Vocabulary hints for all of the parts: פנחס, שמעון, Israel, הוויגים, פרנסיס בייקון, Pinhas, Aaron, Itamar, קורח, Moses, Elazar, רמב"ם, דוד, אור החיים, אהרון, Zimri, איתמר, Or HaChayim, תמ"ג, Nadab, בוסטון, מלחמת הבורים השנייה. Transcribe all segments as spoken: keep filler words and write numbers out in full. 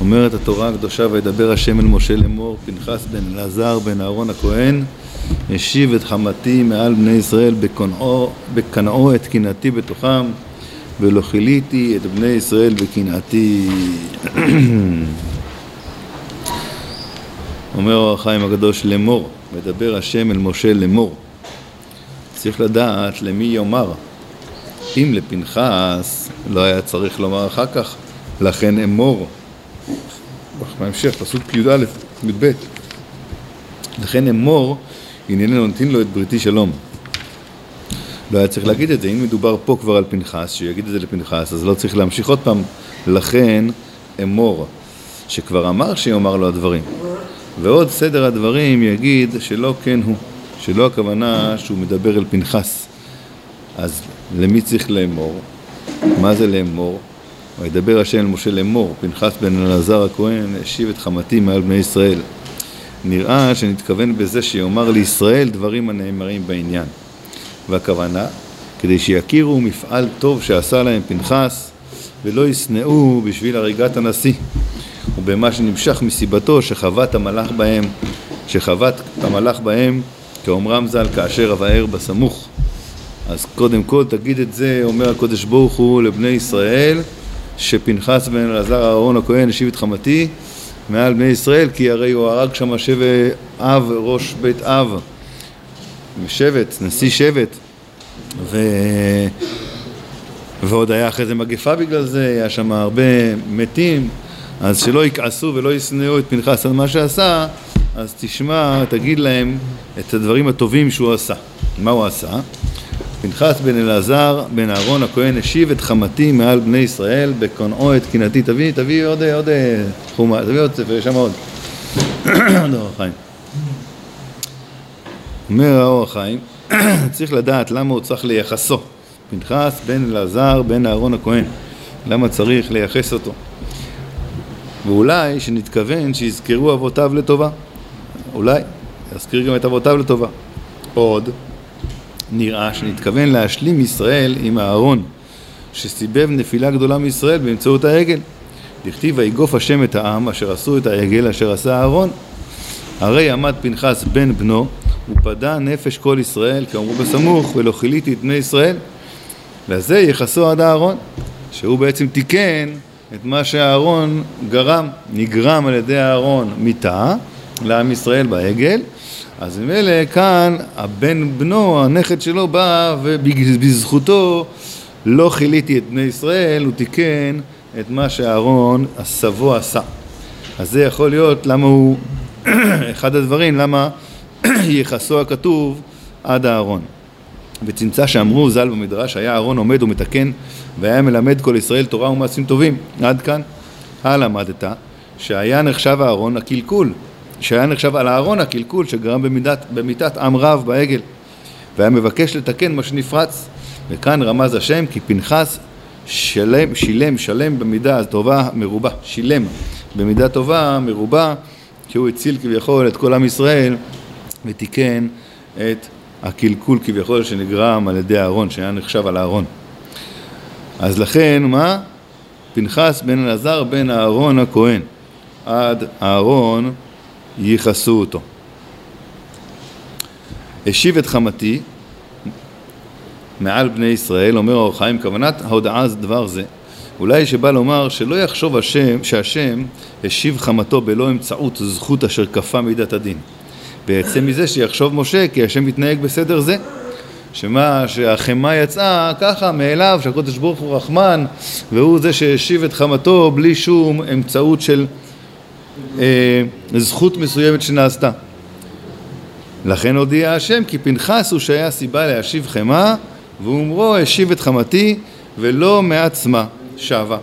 אומרת התורה הקדושה, וידבר השם אל משה לאמור, פנחס בן אלעזר בן אהרון הכהן השיב את חמתי מעל בני ישראל, בקנאו את קנאתי בתוכם, ולא חיליתי את בני ישראל בקנאתי. אומר אור החיים הקדוש לאמור, וידבר השם אל משה לאמור. צריך לדעת למי יאמר. אם לפנחס לא היה צריך לומר אחר כך, לכן אמור. בהמשך, פסוק י"א, י"ב. לכן אמור, הנני נותן לו את בריתי שלום. לא היה צריך להגיד את זה. אם מדובר פה כבר על פנחס, שיגיד את זה לפנחס, אז לא צריך להמשיך עוד פעם. לכן אמור, שכבר אמר שיאמר לו הדברים. ועוד סדר הדברים יגיד שלא כן הוא, שלא הכוונה שהוא מדבר אל פנחס. אז למי צריך לאמור? מה זה לאמור? וידבר השם אל משה לאמור, פנחס בן אלעזר הכהן השיב את חמתי מעל בני ישראל. נראה שנתכוון בזה שיאמר לישראל דברים הנאמרים בעניין. והכוונה, כדי שיכירו מפעל טוב שעשה להם פנחס, ולא ישנאו בשביל הריגת הנשיא, ובמה שנמשך מסיבתו שחוות המלאך בהם, שחוות המלאך בהם, כאומרם ז"ל, כאשר אבאר בסמוך. אז קודם כל תגיד את זה, אומר הקדוש ברוך הוא לבני ישראל, שפנחס בן אלעזר אהרון הכהן השיב את חמתי מעל בני ישראל, כי הרי הוא הרג שם שבט אב, ראש בית אב, שבט, נשיא שבט, ו... ועוד היה אחרי זה מגפה בגלל זה, היה שם הרבה מתים, אז שלא יקעסו ולא ישנאו את פנחס על מה שעשה, אז תשמע, תגיד להם את הדברים הטובים שהוא עשה. מה הוא עשה? פנחס בן אלעזר בן אהרון הכהן השיב את חמתי מעל בני ישראל בקונאו את קנאתי. תביא, תביא עוד, עוד חומה, תביא עוד ספר, יש שם עוד. אור החיים. אומר האור החיים, צריך לדעת למה הוא צריך לייחסו. פנחס בן אלעזר בן אהרון הכהן, למה צריך לייחס אותו? ואולי שנתכוון שיזכרו אבותיו לטובה. אולי, יזכיר גם את אבותיו לטובה. עוד, נראה שנתכוון להשלים ישראל עם אהרון, שסיבב נפילה גדולה מישראל באמצעות העגל. דכתיב ויגוף השם את העם אשר עשו את העגל אשר עשה אהרון. הרי עמד פנחס בן בנו, ופדה נפש כל ישראל, כאמרו בסמוך, ולא חיליתי את בני ישראל. לזה יחסו עד אהרון, שהוא בעצם תיקן את מה שהאהרון גרם, נגרם על ידי האהרון מיתה לעם ישראל בעגל. אז ממילא כאן הבן בנו, הנכד שלו בא, ובזכותו לא חיליתי את בני ישראל, הוא תיקן את מה שהאהרון הסבו עשה. אז זה יכול להיות למה הוא, אחד הדברים, למה יחסו הכתוב עד האהרון. וצנצה שאמרו ז"ל במדרש, היה אהרון עומד ומתקן והיה מלמד כל ישראל תורה ומעשים טובים. עד כאן הלמדת שהיה נחשב אהרון הקלקול, שהיה נחשב על אהרון הקלקול שגרם במידת, במיתת עם רב בעגל, והיה מבקש לתקן מה שנפרץ. וכאן רמז השם כי פנחס שלם, שילם שלם במידה טובה מרובה, שילם במידה טובה מרובה, כי הוא הציל כביכול את כל עם ישראל ותיקן את הקלקול כביכול שנגרם על ידי אהרון, שהיה נחשב על אהרון. אז לכן מה? פנחס בן אלעזר בן אהרון הכהן, עד אהרון ייחסו אותו. השיב את חמתי מעל בני ישראל, אומר אור החיים, כוונת ההודעה זה דבר זה. אולי שבא לומר שלא יחשוב השם, שהשם השיב חמתו בלא אמצעות זכות אשר כפה מידת הדין. בעצם מזה שיחשוב משה כי השם יתנהג בסדר זה, שמה שהחמה יצאה ככה מאליו, שהקדוש ברוך הוא רחמן, והוא זה שהשיב את חמתו בלי שום אמצעות של אה, זכות מסוימת שנעשתה. לכן הודיע השם כי פנחס הוא שהיה סיבה להשיב חמה, ואומרו השיב את חמתי ולא מעצמה שווה.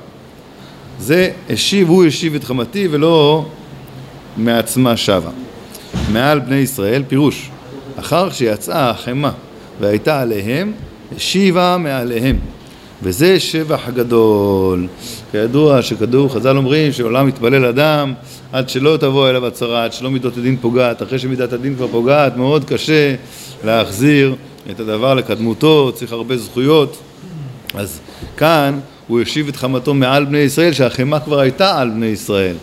זה השיב, הוא השיב את חמתי ולא מעצמה שווה. מעל בני ישראל פירוש, אחר שיצאה החמה והייתה עליהם, השיבה מעליהם, וזה שבח גדול. כידוע שכדור חז"ל אומרים שעולם מתפלל אדם עד שלא תבוא אליו הצרה, עד שלא מידת הדין פוגעת. אחרי שמידת הדין כבר פוגעת, מאוד קשה להחזיר את הדבר לקדמותו, צריך הרבה זכויות. אז כאן הוא השיב את חמתו מעל בני ישראל, שהחמה כבר הייתה על בני ישראל.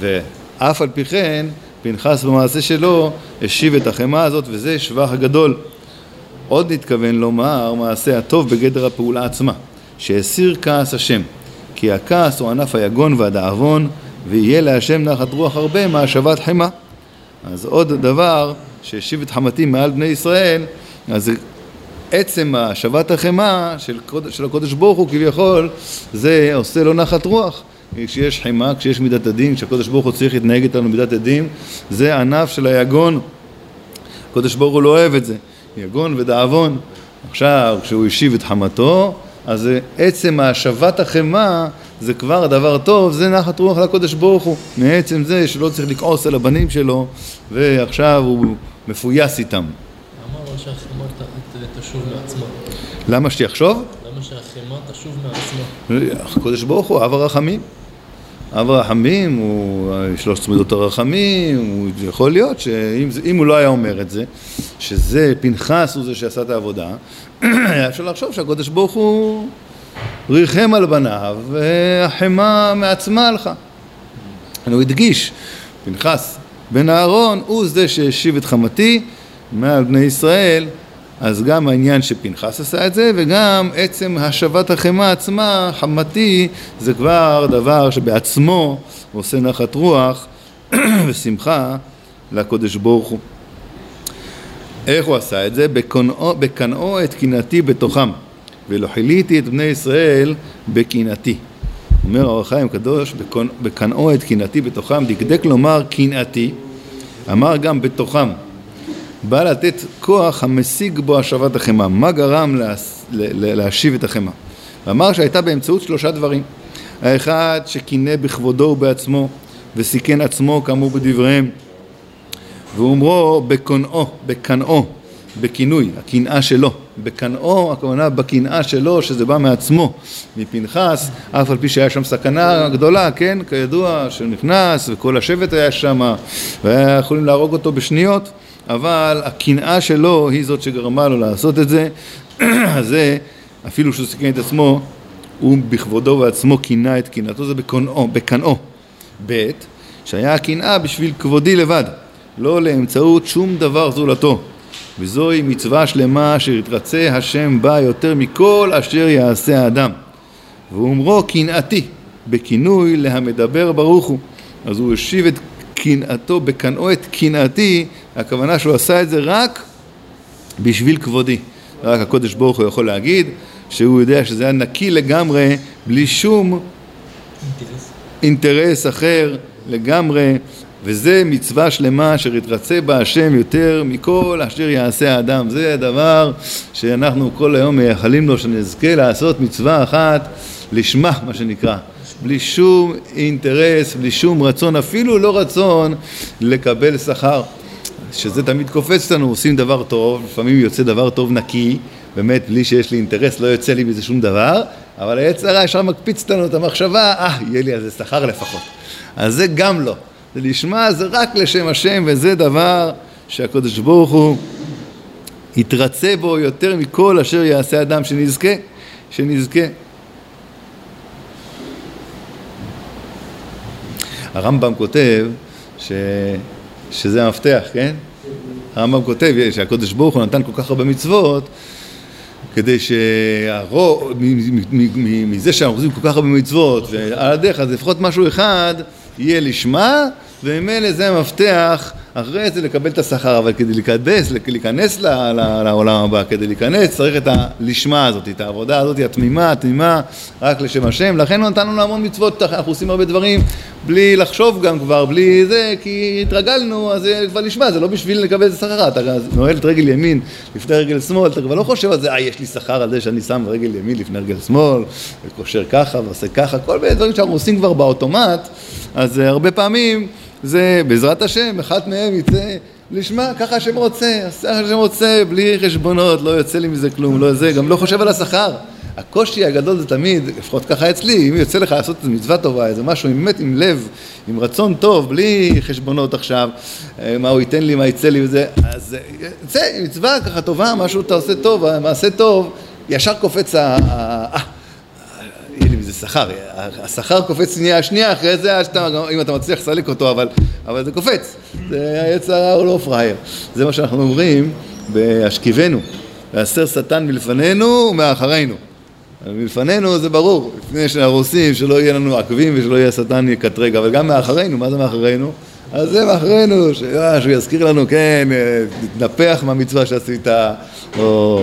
ואף על פי כן, פנחס במעשה שלו השיב את החמה הזאת, וזה שבח הגדול. עוד נתכוון לומר מעשה הטוב בגדר הפעולה עצמה, שהסיר כעס השם, כי הכעס הוא ענף היגון והדעבון, ויהיה להשם נחת רוח הרבה מהשבת חמה. אז עוד דבר שהשיב את חמתי מעל בני ישראל, אז עצם השבת החמה של, קוד, של הקודש ברוך הוא כביכול, זה עושה לו נחת רוח. כשיש חמה, כשיש מידת הדין, כשהקודש ברוך הוא צריך להתנהג איתנו מידת הדין, זה ענף של היגון. הקודש ברוך הוא לא אוהב את זה, יגון ודעבון. עכשיו, כשהוא השיב את חמתו, אז עצם השבת החמה, זה כבר דבר טוב, זה נחת רוח לקודש ברוך הוא. מעצם זה שלא צריך לקעוס על הבנים שלו, ועכשיו הוא מפויס איתם. למה שהחמה תשוב מעצמה? למה שתחשוב? למה שהחמה תשוב מעצמה? הקודש ברוך הוא אב הרחמים. אב הרחמים הוא שלוש צמידות הרחמים, יכול להיות שאם הוא לא היה אומר את זה, שזה פנחס הוא זה שעשה את העבודה, היה אפשר לחשוב שהקודש ברוך הוא ריחם על בניו, והחמה מעצמה הלכה. הוא הדגיש, פנחס בן אהרון הוא זה שהשיב את חמתי מעל בני ישראל, אז גם העניין שפנחס עשה את זה, וגם עצם השבת החמה עצמה, חמתי, זה כבר דבר שבעצמו עושה נחת רוח ושמחה לקודש ברוך הוא. איך הוא עשה את זה? בקנאו את קנאתי בתוכם, ולא חיליתי את בני ישראל בקנאתי. אומר אור החיים קדוש, בקנאו את קנאתי בתוכם, דקדק לומר קנאתי, אמר גם בתוכם. בא לתת כוח המשיג בו השבת החמה. מה גרם לה, לה, להשיב את החמה? אמר שהייתה באמצעות שלושה דברים. האחד שכינה בכבודו ובעצמו, וסיכן עצמו כאמור בדבריהם. ואומרו בקנאו, בקנאו, בכינוי, הקנאה שלו. בקנאו, הכוונה בקנאה שלו, שזה בא מעצמו, מפנחס, אף על פי שהיה שם סכנה גדולה, כן? כידוע, שנכנס, וכל השבט היה שם, והיה יכולים להרוג אותו בשניות. אבל הקנאה שלו היא זאת שגרמה לו לעשות את זה. זה, אפילו שהוא סיכן את עצמו, הוא בכבודו ועצמו קנא את קנאתו, זה בקנאו, בקנאו. ב' שהיה הקנאה בשביל כבודי לבד, לא לאמצעות שום דבר זולתו. וזוהי מצווה שלמה שיתרצה השם בה יותר מכל אשר יעשה האדם. ואומרו קנאתי, בכינוי להמדבר ברוך הוא. אז הוא השיב את קנאתו, בקנאו את קנאתי, הכוונה שהוא עשה את זה רק בשביל כבודי. רק הקודש ברוך הוא יכול להגיד שהוא יודע שזה היה נקי לגמרי, בלי שום אינטרס, אינטרס אחר לגמרי, וזה מצווה שלמה שתרצה בה השם יותר מכל אשר יעשה האדם. זה הדבר שאנחנו כל היום מייחלים לו, שנזכה לעשות מצווה אחת לשמה, מה שנקרא. בלי שום אינטרס, בלי שום רצון, אפילו לא רצון לקבל שכר. שזה תמיד קופץ לנו, עושים דבר טוב, לפעמים יוצא דבר טוב נקי, באמת בלי שיש לי אינטרס, לא יוצא לי בזה שום דבר, אבל היצרה ישר מקפיץ לנו את המחשבה, אה, יהיה לי על זה שכר לפחות. אז זה גם לא. זה לשמה, זה רק לשם השם, וזה דבר שהקודש ברוך הוא יתרצה בו יותר מכל אשר יעשה אדם, שנזכה, שנזכה. הרמב"ם כותב ש... שזה המפתח, כן? הרמב"ם כותב שהקודש ברוך הוא נתן כל כך הרבה מצוות, כדי שהרוב, מזה שאנחנו עושים כל כך הרבה מצוות, ועל הדרך, אז לפחות משהו אחד יהיה לשמה, וממילא זה המפתח, אחרי זה לקבל את השכר, אבל כדי להיכנס, להיכנס לעולם הבא, כדי להיכנס, צריך את הלשמה הזאת, את העבודה הזאת, התמימה, התמימה, רק לשם השם. לכן לא נתנו להמון מצוות, אנחנו עושים הרבה דברים, בלי לחשוב גם כבר, בלי זה, כי התרגלנו, אז זה כבר לשמה, זה לא בשביל לקבל את השכר. אתה נועל את רגל ימין לפני רגל שמאל, אתה כבר לא חושב על זה, אה, יש לי שכר על זה שאני שם רגל ימין לפני רגל שמאל, וקושר ככה, ועושה ככה, כל מיני דברים שאנחנו עושים כבר באוטומט, אז הרבה פעמים זה בעזרת השם, אחת מהם יצא לשמה, ככה השם רוצה, ככה השם רוצה, בלי חשבונות, לא יוצא לי מזה כלום, לא זה, גם לא חושב על השכר. הקושי הגדול זה תמיד, לפחות ככה אצלי, אם יוצא לך לעשות מצווה טובה, איזה משהו באמת עם לב, עם רצון טוב, בלי חשבונות עכשיו, מה הוא ייתן לי, מה יצא לי וזה, אז יצא, מצווה ככה טובה, משהו אתה עושה טוב, מעשה טוב, ישר קופץ ה... יהיה לי מזה זה שכר, השכר קופץ שנייה השנייה, אחרי זה אם אתה מצליח סליק אותו, אבל, אבל זה קופץ, זה היצר או לא פראייר. זה מה שאנחנו אומרים בהשכיבנו, והסר שטן מלפנינו ומאחרינו. מלפנינו זה ברור, לפני שהרוסים שלא יהיה לנו עקבים ושלא יהיה שטן יקטרג, אבל גם מאחרינו, מה זה מאחרינו? אז זה מאחרינו, ש... שהוא יזכיר לנו, כן, תתנפח מהמצווה שעשית, או,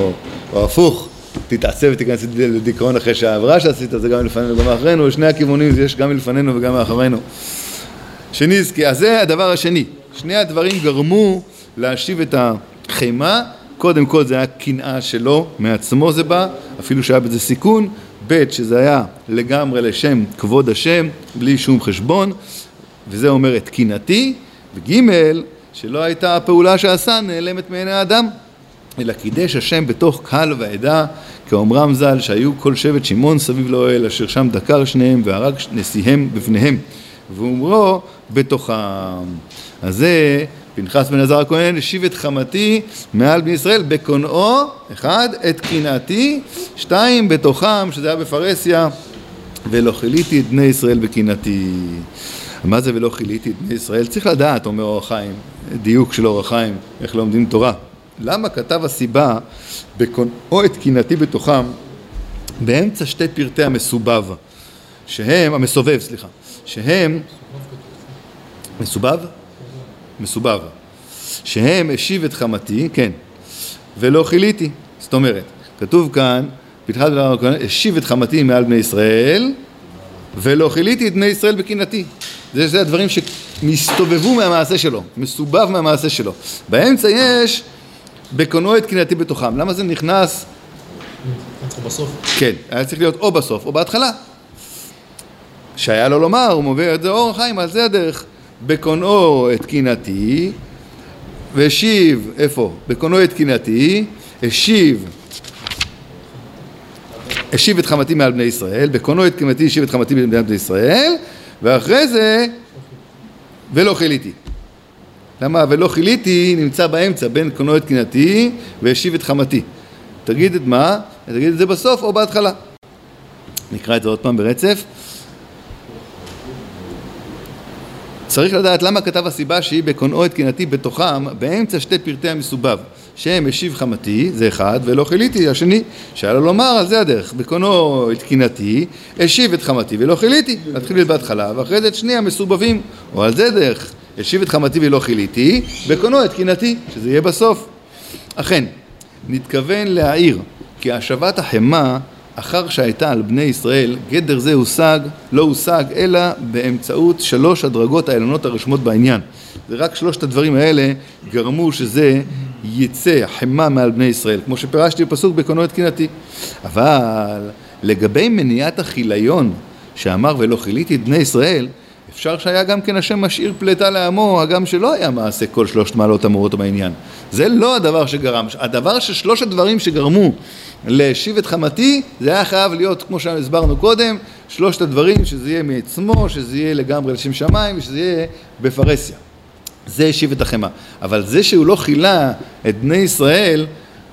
או הפוך. תתעצב ותיכנס לדיכאון אחרי שהעברה שעשית, זה גם לפנינו וגם מאחרינו, שני הכיוונים, יש גם לפנינו וגם מאחרינו. שני, אז זה הדבר השני. שני הדברים גרמו להשיב את החימה, קודם כל זה היה קנאה שלו, מעצמו זה בא, אפילו שהיה בזה סיכון, ב' שזה היה לגמרי לשם כבוד השם, בלי שום חשבון, וזה אומר את קנאתי, וג' שלא הייתה הפעולה שעשה נעלמת מעיני האדם, אלא קידש השם בתוך קהל ועדה, כאומרם ז"ל, שהיו כל שבט שמעון סביב לאוהל, אשר שם דקר שניהם והרג נשיהם בפניהם, ואומרו בתוכם. אז זה, פנחס בן אלעזר הכהן, השיב את חמתי מעל בני ישראל, בקונאו, אחד, את קנאתי, שתיים, בתוכם, שזה היה בפרסיה, ולא חיליתי את בני ישראל בקנאתי. מה זה ולא חיליתי את בני ישראל? צריך לדעת, אומר אור החיים, דיוק של אור החיים, איך לומדים תורה. למה כתב הסיבה בקונאו את קנאתי בתוכם באמצע שתי פרטי המסובב שהם המסובב סליחה שהם מסובב מסובב שהם השיב את חמתי, כן, ולא חיליתי. זאת אומרת, כתוב כאן פנחס בן אלעזר השיב את חמתי מעל בני ישראל ולא חיליתי את בני ישראל בקנאתי. זה, זה הדברים שמסתובבו מהמעשה שלו, מסובב מהמעשה שלו. באמצע יש בקונאו את קנאתי בתוכם. למה זה נכנס? צריך בסוף. כן, היה צריך להיות או בסוף או בהתחלה. שהיה לו לומר, הוא מוביל את זה אור החיים, אז זה הדרך. בקונאו את קנאתי, והשיב, איפה? בקונאו את קנאתי, השיב, השיב את חמתי מעל בני ישראל, בקונאו את קנאתי, השיב את חמתי מעל בני ישראל, ואחרי זה, ולא חיליתי. למה? ולא חיליתי נמצא באמצע בין קונאו את קנאתי והשיב את חמתי. תגיד את מה? תגיד את זה בסוף או בהתחלה. נקרא את זה עוד פעם ברצף. צריך לדעת למה כתב הסיבה שהיא בקונאו את קנאתי בתוכם באמצע שתי פרטי המסובב. שהם השיב חמתי, זה אחד, ולא חיליתי, השני. שהיה לו לומר, אז זה הדרך. בקונאו את קנאתי, השיב את חמתי ולא חיליתי. להתחיל בהתחלה, ואחרי זה את שני המסובבים, או על זה דרך. השיב את חמתי ולא חיליתי, בקונאו את קנאתי, שזה יהיה בסוף. אכן, נתכוון להעיר, כי השבת החמה, אחר שהייתה על בני ישראל, גדר זה הושג, לא הושג, אלא באמצעות שלוש הדרגות העליונות הרשומות בעניין. ורק שלושת הדברים האלה גרמו שזה יצא חמה מעל בני ישראל, כמו שפרשתי בפסוק בקונאו את קנאתי. אבל לגבי מניעת החיליון, שאמר ולא חיליתי את בני ישראל, אפשר שהיה גם כן השם משאיר פלטה לעמו, הגם שלא היה מעשה כל שלושת מעלות המורות בעניין. זה לא הדבר שגרם. הדבר ששלוש הדברים שגרמו להשיב את חמתי, זה היה חייב להיות, כמו שהסברנו קודם, שלושת הדברים, שזה יהיה מעצמו, שזה יהיה לגמרי לשם שמיים, ושזה יהיה בפרסיה. זה השיב את החמה. אבל זה שהוא לא חילה את בני ישראל,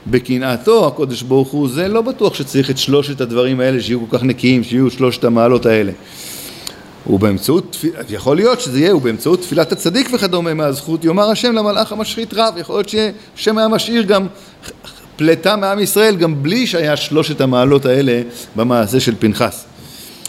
בקנאתו הקודש ברוך הוא, זה לא בטוח שצריך את שלושת הדברים האלה, שיהיו כל כך נקיים, שיהיו שלושת המעלות האלה. ובאמצעות, יכול להיות שזה יהיה, ובאמצעות תפילת הצדיק וכדומה מהזכות, יאמר השם למלאך המשחית רב, יכול להיות ששם היה משאיר גם פלטה מעם ישראל, גם בלי שהיה שלושת המעלות האלה במעשה של פנחס.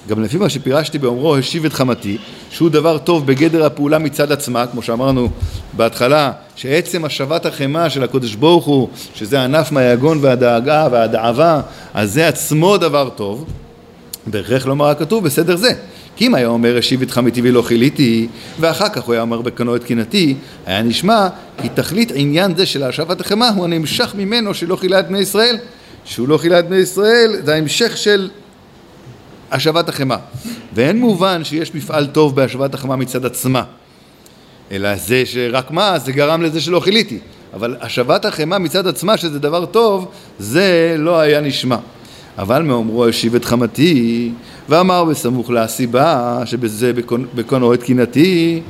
גם לפי מה שפירשתי באומרו, השיב את חמתי, שהוא דבר טוב בגדר הפעולה מצד עצמה, כמו שאמרנו בהתחלה, שעצם השבת החמה של הקודש ברוך הוא, שזה הענף מהיגון והדאגה והדאבה, אז זה עצמו דבר טוב, בהכרח לומר הכתוב בסדר זה. כי אם היה אומר השיב את חמתי ולא חיליתי, ואחר כך הוא היה אומר בקונאו את קנאתי, היה נשמע כי תכלית עניין זה של השבת החמה הוא הנמשך ממנו שלא חילה את בני ישראל, שהוא לא חילה את בני ישראל, זה ההמשך של השבת החמה. ואין מובן שיש מפעל טוב בהשבת החמה מצד עצמה, אלא זה שרק מה, זה גרם לזה שלא חיליתי. אבל השבת החמה מצד עצמה, שזה דבר טוב, זה לא היה נשמע. אבל מאומרו השיב את חמתי, ואמר בסמוך להסיבה שבזה בקונאו את קנאתי,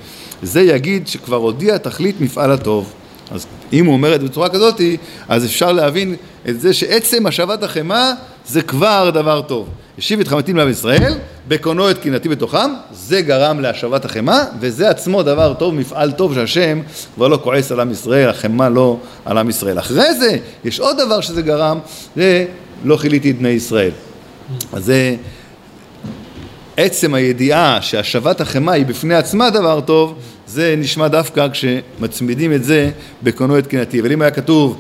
זה יגיד שכבר הודיע תכלית מפעל הטוב, אז אם הוא אומר את זה בצורה כזאת, אז אפשר להבין את זה שעצם השבת החמה זה כבר דבר טוב. השיב את חמתי לעם ישראל, בקונו את קנאתי בתוכם, זה גרם להשבת החמה, וזה עצמו דבר טוב, מפעל טוב שהשם כבר לא כועס על עם ישראל, החמה לא על עם ישראל. אחרי זה יש עוד דבר שזה גרם, זה לא חיליתי את בני ישראל. אז זה עצם הידיעה שהשבת החמה היא בפני עצמה דבר טוב, זה נשמע דווקא כשמצמידים את זה בקונו את קנאתי. אבל אם היה כתוב,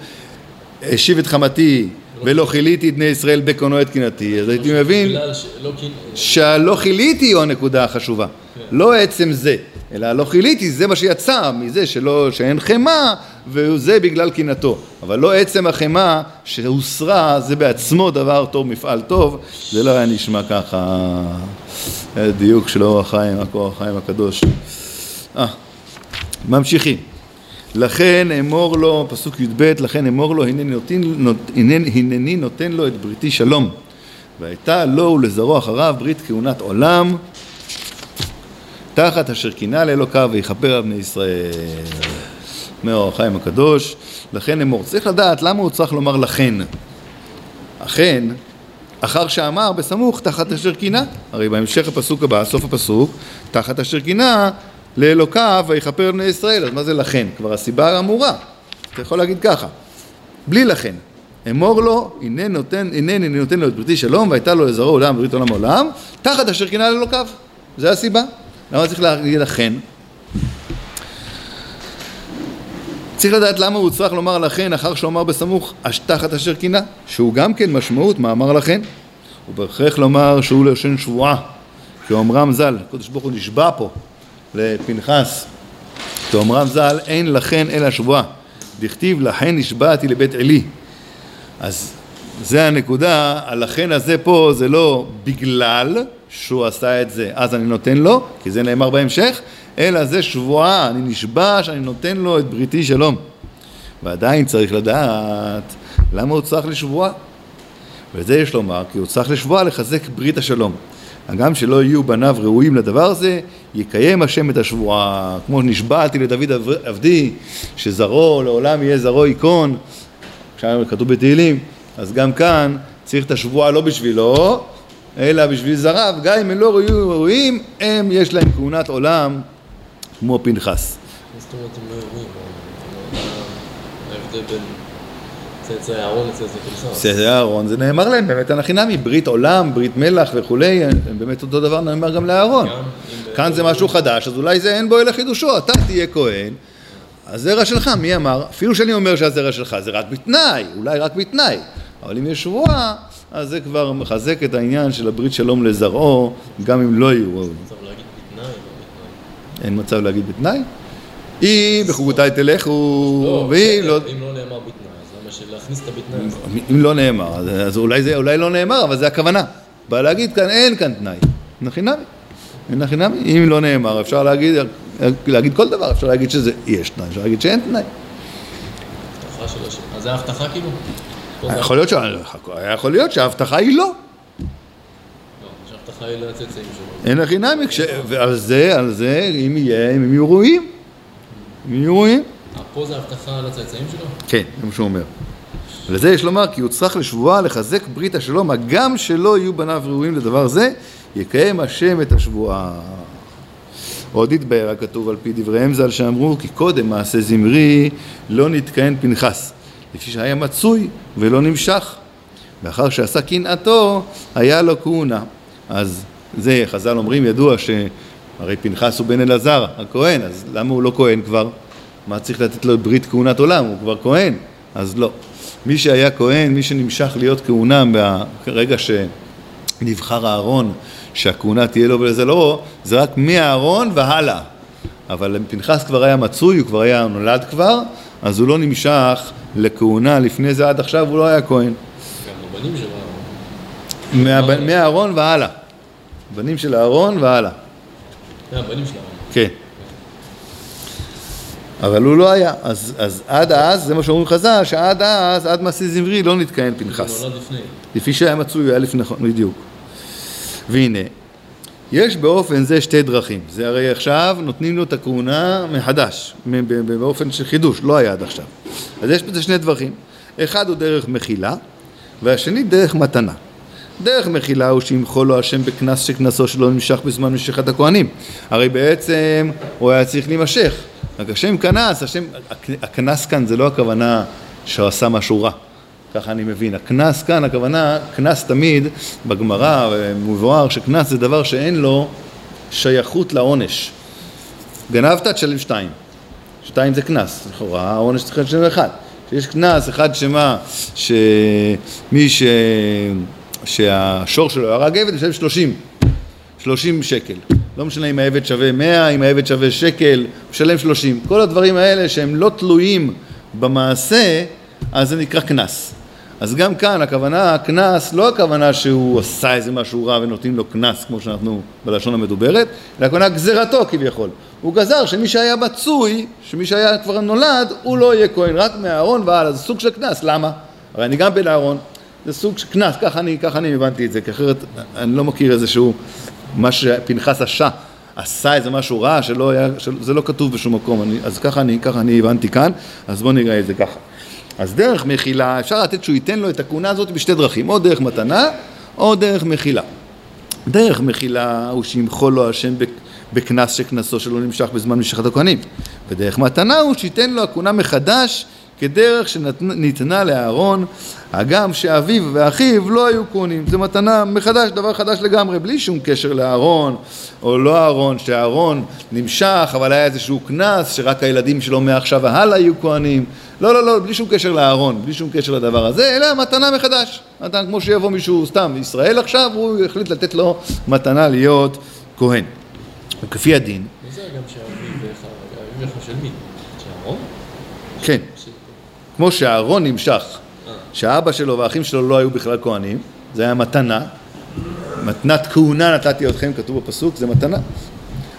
השיב את חמתי, ולא חיליתי את בני ישראל בקונו את קנאתי, אז הייתי מבין שהלא חיליתי היא הנקודה החשובה, לא עצם זה, אלא לא חיליתי זה מה שיצא מזה שאין חמה, וזה בגלל קנאתו, אבל לא עצם החמה שהוסרה, זה בעצמו דבר טוב, מפעל טוב, זה לא היה נשמע ככה. דיוק של אור החיים, אור החיים הקדוש. אה, ממשיכים. לכן אמור לו, פסוק י"ב, לכן אמור לו, הנני נותן, הנני נותן לו את בריתי שלום, והייתה לו ולזרוע אחריו ברית כהונת עולם, תחת אשר קינא לאלוקיו ויכפר על בני ישראל. מאור החיים הקדוש, לכן אמור. צריך לדעת למה הוא צריך לומר לכן. אכן, אחר שאמר בסמוך, תחת אשר קינא, הרי בהמשך הפסוק הבא, סוף הפסוק, תחת אשר קינא לאלוקיו ויכפר בני ישראל. אז מה זה לכן? כבר הסיבה אמורה. אתה יכול להגיד ככה. בלי לכן. אמור לו, הנה נותן, הנה נותן לו את בריתי שלום, והייתה לו לזרוע עולם, ברית עולם עולם, תחת אשר קינא לאלוקיו. זה הסיבה. למה צריך להגיד לכן? צריך לדעת למה הוא צריך לומר לכן, אחר שאומר בסמוך, תחת אשר קינא, שהוא גם כן משמעות מה אמר לכן. הוא בהכרח לומר שהוא לשון שבועה, כאומרם ז"ל, הקדוש ברוך הוא נשבע פה, לפנחס, כאומרם ז"ל, אין לכן אלא שבועה, דכתיב לכן נשבעתי לבית עלי. אז זה הנקודה, הלכן הזה פה זה לא בגלל שהוא עשה את זה, אז אני נותן לו, כי זה נאמר בהמשך, אלא זה שבועה, אני נשבע שאני נותן לו את בריתי שלום. ועדיין צריך לדעת למה הוא צריך לשבועה. וזה יש לומר, כי הוא צריך לשבועה לחזק ברית השלום. גם שלא יהיו בניו ראויים לדבר זה, יקיים השם את השבועה. כמו שנשבעתי לדוד עבדי, שזרעו לעולם יהיה זרעו איכון, כשכתוב בתהילים, אז גם כאן צריך את השבועה לא בשבילו, אלא בשביל זרעיו, גם אם הם לא ראויים, ראויים, הם יש להם כהונת עולם כמו פנחס. זאת אומרת, הם לא ראויים, ההבדל בין צאצאי אהרון לצאצאי פנחס. צאצאי אהרון, זה נאמר להם, באמת אנכי נמי, ברית עולם, ברית מלח וכו', באמת אותו דבר נאמר גם לאהרון. כאן זה משהו חדש, אז אולי זה אין בו אלא חידושו, אתה תהיה כהן, הזרע שלך, מי אמר? אפילו שאני אומר שהזרע שלך, זה רק בתנאי, אולי רק בתנאי, אבל אם יש שבועה, אז זה כבר מחזק את העניין של הברית שלום לזרעו, גם אם לא יהיו. אין מצב להגיד בתנאי. אין מצב להגיד בתנאי? אם בחוקותיי תלכו, ואם לא... אם לא נאמר בתנאי, אז למה שלהכניס את הבתנאי? אם לא נאמר, אז אולי לא נאמר, אבל זה הכוונה. בא להגיד כאן, אין כאן תנאי. נכי נמי. נכי נמי. אם לא נאמר, אפשר להגיד כל דבר, אפשר להגיד שזה יש תנאי, אפשר להגיד שאין תנאי. הבטחה של השם. אז זה ההבטחה כאילו? יכול להיות, שה... יכול להיות שההבטחה היא לא. לא, שההבטחה היא לא לצאצאים שלו. אין הכי נעמי, כש... ועל זה, על זה, אם יהיה, אם יהיו רואים. אם יהיו רואים. פה זה ההבטחה לצאצאים שלו? כן, זה מה שהוא אומר. וזה יש לומר, כי הוא צריך לשבועה לחזק ברית השלום, הגם שלא יהיו בניו ראויים לדבר זה, יקיים השם את השבועה. עוד התבהר הכתוב על פי דבריהם ז"ל שאמרו, כי קודם מעשה זמרי לא נתקהן פנחס. לפי שהיה מצוי ולא נמשך, ואחר שעשה קנאתו היה לו כהונה. אז זה חז"ל אומרים ידוע שהרי פנחס הוא בן אלעזר הכהן, אז למה הוא לא כהן כבר? מה צריך לתת לו ברית כהונת עולם? הוא כבר כהן, אז לא. מי שהיה כהן, מי שנמשך להיות כהונה ברגע שנבחר אהרון שהכהונה תהיה לו ולזרעו, זה רק מהאהרון והלאה. אבל פנחס כבר היה מצוי, הוא כבר היה נולד כבר, אז הוא לא נמשך לכהונה, לפני זה עד עכשיו הוא לא היה כהן. גם הבנים של אהרון. מהאהרון והלאה. הבנים של אהרון והלאה. מהבנים של אהרון. כן. אבל הוא לא היה. אז, אז עד אז, זה מה שאומרים חז"ל, שעד אז, עד מעשה זמרי לא נתקהן פנחס. הוא נולד לפני. לפי שהיה מצוי, הוא היה לפני, בדיוק. והנה, יש באופן זה שתי דרכים. זה הרי עכשיו נותנים לו את הכהונה מחדש, באופן של חידוש, לא היה עד עכשיו. אז יש בזה שני דברים. אחד הוא דרך מחילה, והשני דרך מתנה. דרך מחילה הוא שימחול לו השם בכנס שכנסו שלו נמשך בזמן משיכת הכהנים. הרי בעצם הוא היה צריך להימשך. רק השם כנס, השם, הכנס כאן זה לא הכוונה שעשה משהו רע. ככה אני מבין, הכנס כאן, הכוונה, כנס תמיד בגמרא, מבואר, שכנס זה דבר שאין לו שייכות לעונש. גנבת, תשלם שתיים. שתיים זה כנס, לכאורה, העונש צריך לשלם אחד. שיש כנס, אחד שמה, שמי ש... שהשור שלו הרג עבד, משלם שלושים. שלושים שקל. לא משנה אם העבד שווה מאה, אם העבד שווה שקל, משלם שלושים. כל הדברים האלה שהם לא תלויים במעשה, אז זה נקרא כנס. אז גם כאן הכוונה, הכנס, לא הכוונה שהוא עשה איזה משהו רע ונותנים לו כנס, כמו שאנחנו בלשון המדוברת, אלא הכוונה גזירתו כביכול. הוא גזר שמי שהיה בצוי, שמי שהיה כבר נולד, הוא לא יהיה כהן, רק מהארון והלאה. זה סוג של כנס, למה? הרי אני גם בן הארון, זה סוג של כנס, ככה אני, ככה אני הבנתי את זה, כי אחרת אני לא מכיר איזשהו, מה שפנחס עשה, עשה איזה משהו רע, שלא היה, זה לא כתוב בשום מקום. אני, אז ככה אני, ככה אני הבנתי כאן, אז בוא נראה את זה ככה. אז דרך מחילה, אפשר לתת שהוא ייתן לו את הכהונה הזאת בשתי דרכים, או דרך מתנה, או דרך מחילה. דרך מחילה הוא שימחול לו השם בכנס שכנסו שלא נמשך בזמן משיכת הכהנים. ודרך מתנה הוא שייתן לו הכהונה מחדש, כדרך שניתנה לאהרון, הגם שאביו ואחיו לא היו כהנים. זה מתנה מחדש, דבר חדש לגמרי, בלי שום קשר לאהרון, או לא אהרון, שהאהרון נמשך, אבל היה איזשהו כנס, שרק הילדים שלו מעכשיו והלאה היו כהנים. לא, לא, לא, בלי שום קשר לאהרון, בלי שום קשר לדבר הזה, אלא מתנה מחדש. מתנה, כמו שיבוא מישהו סתם, ישראל עכשיו, הוא החליט לתת לו מתנה להיות כהן. וכפי הדין. וזה גם שאביו ואחיו של מי? שאהרון? כן. כמו שהארון נמשך, שהאבא שלו והאחים שלו לא היו בכלל כהנים, זה היה מתנה, מתנת כהונה נתתי אתכם, כתוב בפסוק, זה מתנה.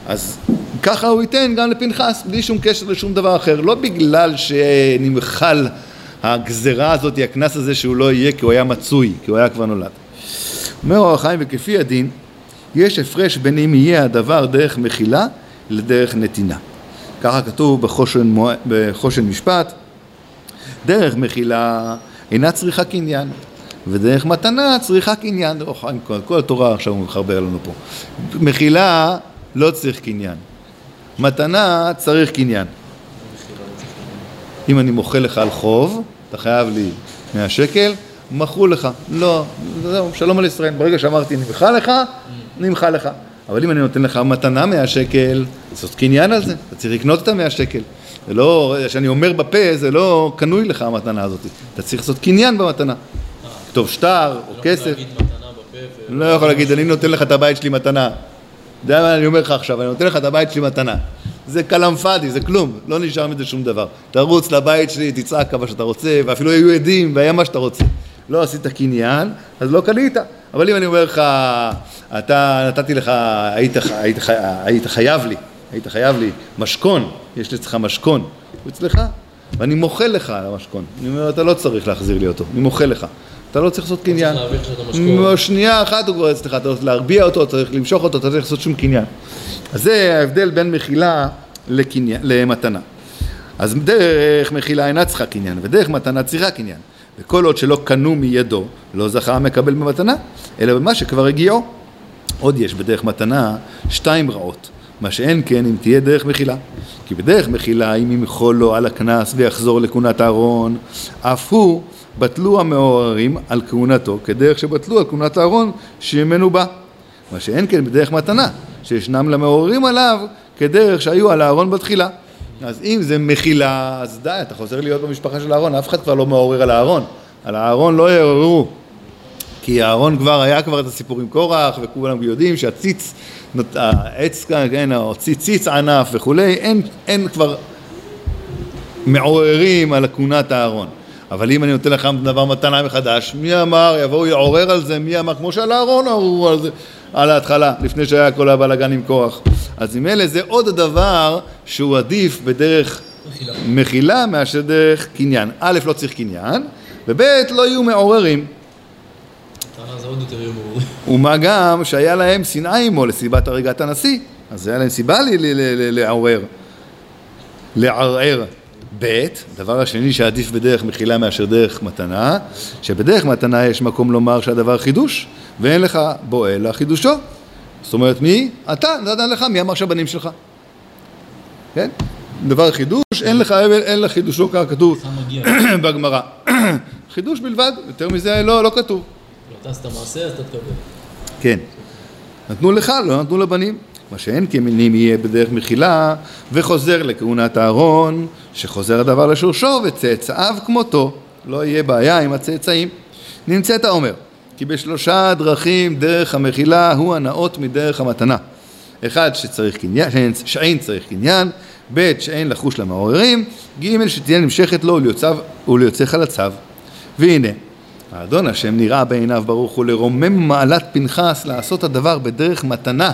אז ככה הוא ייתן גם לפנחס, בלי שום קשר לשום דבר אחר, לא בגלל שנמחל הגזרה הזאת, הכנס הזה שהוא לא יהיה, כי הוא היה מצוי, כי הוא היה כבר נולד. אומר אור החיים, וכפי הדין, יש הפרש בין אם יהיה הדבר דרך מחילה לדרך נתינה. ככה כתוב בחושן, בחושן משפט, דרך מחילה אינה צריכה קניין, ודרך מתנה צריכה קניין. כל התורה עכשיו הוא מחבר לנו פה. מחילה לא צריך קניין. מתנה צריך קניין. אם אני מוכל לך על חוב, אתה חייב לי מאה שקל, מחו לך. לא, זהו, שלום על ישראל. ברגע שאמרתי נמחה לך, נמחה לך. אבל אם אני נותן לך מתנה מאה שקל, זאת קניין על זה. אתה צריך לקנות את המאה שקל. זה לא, שאני אומר בפה, זה לא קנוי לך המתנה הזאת. אתה צריך לעשות קניין במתנה. כתוב שטר או כסף. לא יכול להגיד, אני נותן לך את הבית שלי מתנה. זה מה אני אומר לך עכשיו, אני נותן לך את הבית שלי מתנה. זה קלמפדי, זה כלום, לא נשאר מזה שום דבר. תרוץ לבית שלי, תצעק כמה שאתה רוצה, ואפילו היו עדים, והיה מה שאתה רוצה. לא עשית קניין, אז לא קנית. אבל אם אני אומר לך, אתה נתתי לך, היית חייב לי. היית חייב לי משכון, יש לצלך משכון, הוא אצלך, ואני מוכל לך על המשכון. אני אומר, אתה לא צריך להחזיר לי אותו, אני מוכל לך. אתה לא צריך לעשות קניין. אתה צריך להרוויח שאתה משכון. שנייה אחת הוא גורל אצלך, אתה צריך להרביע אותו, אתה צריך למשוך אותו, אתה צריך לעשות שום קניין. אז זה ההבדל בין מחילה לקניין, למתנה. אז דרך מחילה אינה צריכה קניין, ודרך מתנה צריכה קניין. וכל עוד שלא קנו מידו, לא זכה המקבל במתנה, אלא במה שכבר הגיעו. עוד יש בדרך מתנה שתיים רעות. מה שאין כן אם תהיה דרך מחילה, כי בדרך מחילה אם ימחול לו על הכנס ויחזור לכהונת הארון, אף הוא בטלו המעוררים על כהונתו, כדרך שבטלו על כהונת הארון שימנו בה. מה שאין כן בדרך מתנה, שישנם למעוררים עליו כדרך שהיו על הארון בתחילה. אז אם זה מחילה, אז די, אתה חוזר להיות במשפחה של הארון, אף אחד כבר לא מעורר על הארון, על הארון לא יעוררו. כי הארון כבר היה כבר את הסיפור עם קורח, וכולם יודעים שהציץ, העץ כאן, ציץ ענף וכולי, אין, אין כבר מעוררים על הכהונת הארון. אבל אם אני נותן לך דבר מתנה מחדש, מי אמר, יבואו יעורר על זה, מי אמר, כמו שעל הארון עוררו על זה, על ההתחלה, לפני שהיה כל הבלגן עם קורח. אז עם אלה זה עוד הדבר שהוא עדיף בדרך מחילה, מחילה מאשר דרך קניין. א', לא צריך קניין, וב', לא יהיו מעוררים. ומה גם שהיה להם שנאה עמו לסיבת הריגת הנשיא, אז היה להם סיבה לעורר, לערער. ב', הדבר השני שעדיף בדרך מחילה מאשר דרך מתנה, שבדרך מתנה יש מקום לומר שהדבר חידוש, ואין לך בו אלא חידושו. זאת אומרת, מי? אתה, נדן לך, מי אמר שהבנים שלך? כן? דבר חידוש, אין לך אלא חידושו, כך כתוב בגמרא. חידוש בלבד, יותר מזה לא, לא כתוב. לא תעשת מעשה, אז אתה תקבל. כן. נתנו לך, לא נתנו לבנים. מה שאין כמינים יהיה בדרך מחילה, וחוזר לכהונת אהרון, שחוזר הדבר לשורשו, וצאצאיו כמותו. לא יהיה בעיה עם הצאצאים. נמצאת העומר, כי בשלושה דרכים דרך המחילה הוא הנאות מדרך המתנה. אחד, שצריך קניין, שאין, שאין צריך קניין, ב' שאין לחוש למעוררים, ג' שתהיה נמשכת לו וליוצא חלציו. והנה, האדון השם נראה בעיניו ברוך הוא לרומם מעלת פנחס לעשות הדבר בדרך מתנה,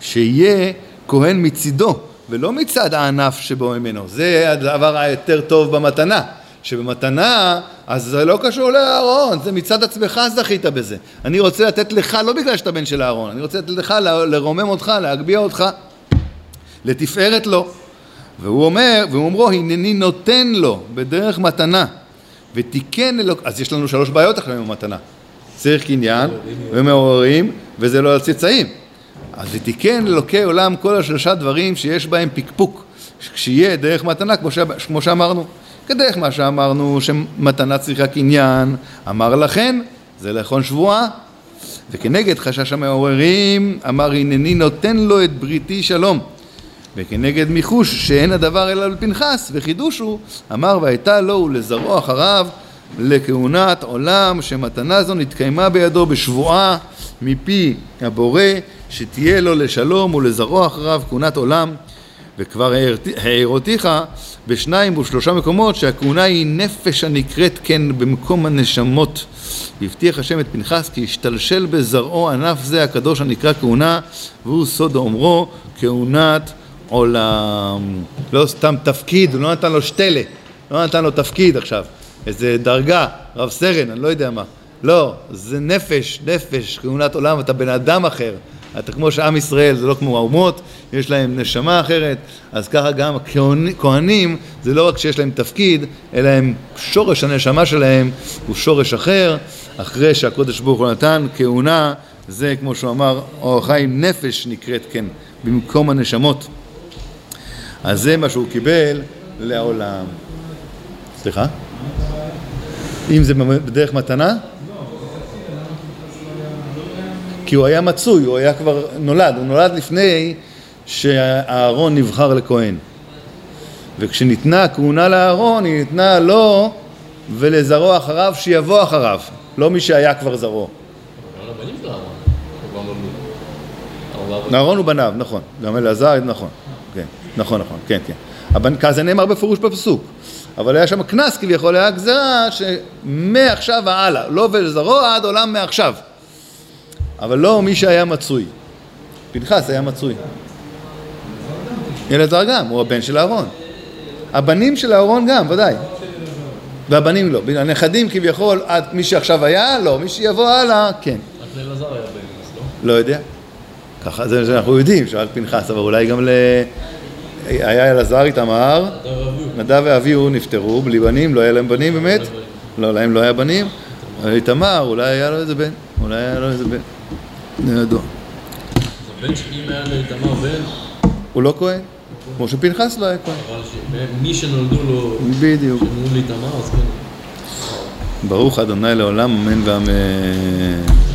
שיהיה כהן מצידו, ולא מצד הענף שבו ממנו. זה הדבר היותר טוב במתנה, שבמתנה, אז זה לא קשור לאהרון, זה מצד עצמך זכית בזה. אני רוצה לתת לך, לא בגלל שאתה בן של אהרון, אני רוצה לתת לך לרומם אותך, להגביע אותך, לתפארת לו. והוא אומר, ואומרו, הנני נותן לו בדרך מתנה, ותיקן אלוק... אז יש לנו שלוש בעיות אחרי במתנה. צריך קניין, ומעוררים, וזה לא על צאצאים. אז ותיקן אלוקי עולם כל השלושה דברים שיש בהם פקפוק, כשיהיה דרך מתנה, כמו, ש... כמו שאמרנו. כדרך מה שאמרנו, שמתנה צריכה קניין, אמר לכן, זה לכון שבועה, וכנגד חשש המעוררים, אמר הנני נותן לו את בריתי שלום. וכנגד מיחוש שאין הדבר אלא לפנחס, וחידוש הוא, אמר והייתה לו ולזרוע אחריו לכהונת עולם, שמתנה זו נתקיימה בידו בשבועה מפי הבורא, שתהיה לו לשלום ולזרוע אחריו כהונת עולם. וכבר העירותיך בשניים ושלושה מקומות שהכהונה היא נפש הנקראת כן במקום הנשמות. והבטיח השם את פנחס כי השתלשל בזרעו ענף זה הקדוש הנקרא כהונה, והוא סוד אומרו כהונת עולם. לא סתם תפקיד, הוא לא נתן לו שטלה, לא נתן לו תפקיד עכשיו, איזה דרגה, רב סרן, אני לא יודע מה. לא, זה נפש, נפש, כהונת עולם, אתה בן אדם אחר. אתה כמו שעם ישראל, זה לא כמו האומות, יש להם נשמה אחרת, אז ככה גם הכהנים, זה לא רק שיש להם תפקיד, אלא הם שורש הנשמה שלהם, הוא שורש אחר, אחרי שהקודש ברוך הוא נתן, כהונה, זה כמו שהוא אמר, אור החיים נפש נקראת כן, במקום הנשמות. אז זה מה שהוא קיבל לעולם. סליחה? אם זה בדרך מתנה? כי הוא היה מצוי, הוא היה כבר נולד, הוא נולד לפני שהאהרון נבחר לכהן. וכשניתנה הכהונה לאהרון, היא ניתנה לו ולזרוע אחריו שיבוא אחריו, לא מי שהיה כבר זרוע. אבל הבנים של אהרון. אהרון הוא בניו, נכון. גם אלעזר, נכון. כן, נכון, נכון, כן, כן. כי זה נאמר בפירוש בפסוק. אבל היה שם כנס כביכול, היה גזרה שמעכשיו והלאה, לא ולזרוע עד עולם מעכשיו. אבל לא מי שהיה מצוי. פנחס היה מצוי. אלעזר גם, הוא הבן של אהרון. הבנים של אהרון גם, ודאי. והבנים לא. הנכדים כביכול, מי שעכשיו היה, לא. מי שיבוא הלאה, כן. רק לאלעזר היה בן, לא? לא יודע. ככה, זה שאנחנו יודעים, שעל פנחס, אבל אולי גם ל... היה אלעזר, איתמר, נדב ואביהו נפטרו, בלי בנים, לא היה להם בנים באמת. לא, להם לא היה בנים. איתמר, אולי היה לו איזה בן. אולי היה לו איזה בן. נהדו. אז הבן שאם היה לאיתמר בן? הוא לא כהן. כמו שפנחס לא היה כהן. אבל מי שנולדו לו... בדיוק. שנולדו לאיתמר, אז כן. ברוך ה' לעולם, אמן ואמן.